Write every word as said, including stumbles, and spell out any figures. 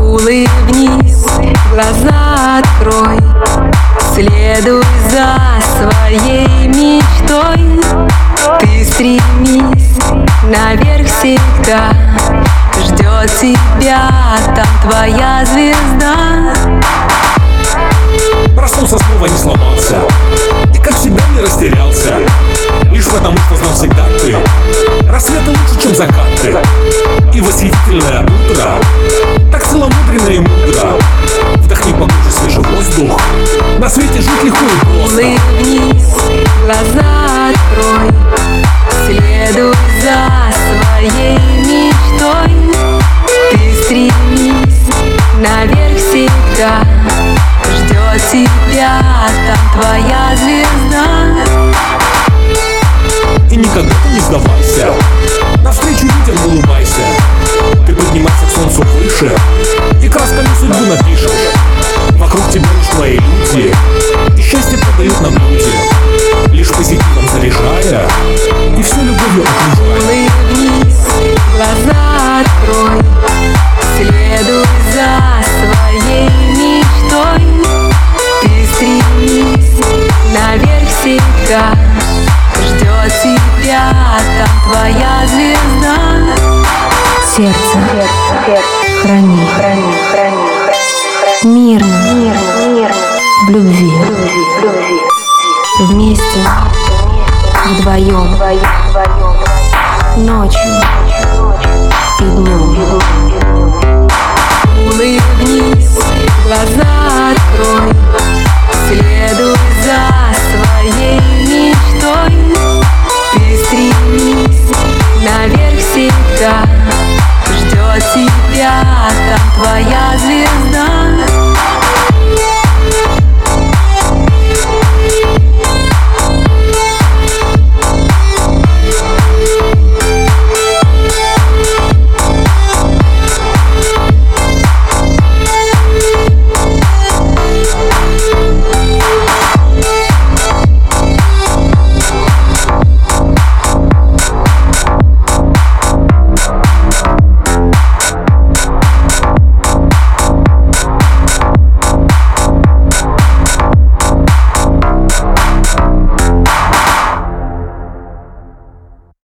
Улыбнись, глаза открой, следуй за своей мечтой. Ты стремись наверх всегда, ждет тебя там твоя звезда. Проснулся снова, не сломался, и как всегда не растерялся, лишь потому что знал всегда ты. Рассветы лучше, чем закаты, и восхитительное утро, так целомудренно и мудро. Вдохни поглубже свежий воздух, на свете жить легко и просто. Улыбнись, глаза открой, следуй за своей мечтой. Ты стремись наверх всегда, ждет тебя там твоя звезда. И никогда ты не сдавайся, навстречу людям улыбайся. Ты поднимайся к солнцу выше, и красками судьбу напишешь. Вокруг тебя лишь твои люди, и счастье подают нам люди, лишь позитивом заряжая, и всю любовью окружая. Улыбнись, глаза открой, следуй за своей мечтой. Ты стремись наверх всегда, ждет тебя там твоя звезда. Сердце, сердце, храни, храни, храни, храни, мирно, мирно, мирно, в любви, в любви, в любви, вместе, вместе, вдвоем, вдвоем, вдвоем, ночью, ночью и днем. Улыбнись, глаза открой, следуй за своей мечтой. Ты стремись наверх всегда, ждет тебя там твоя звезда.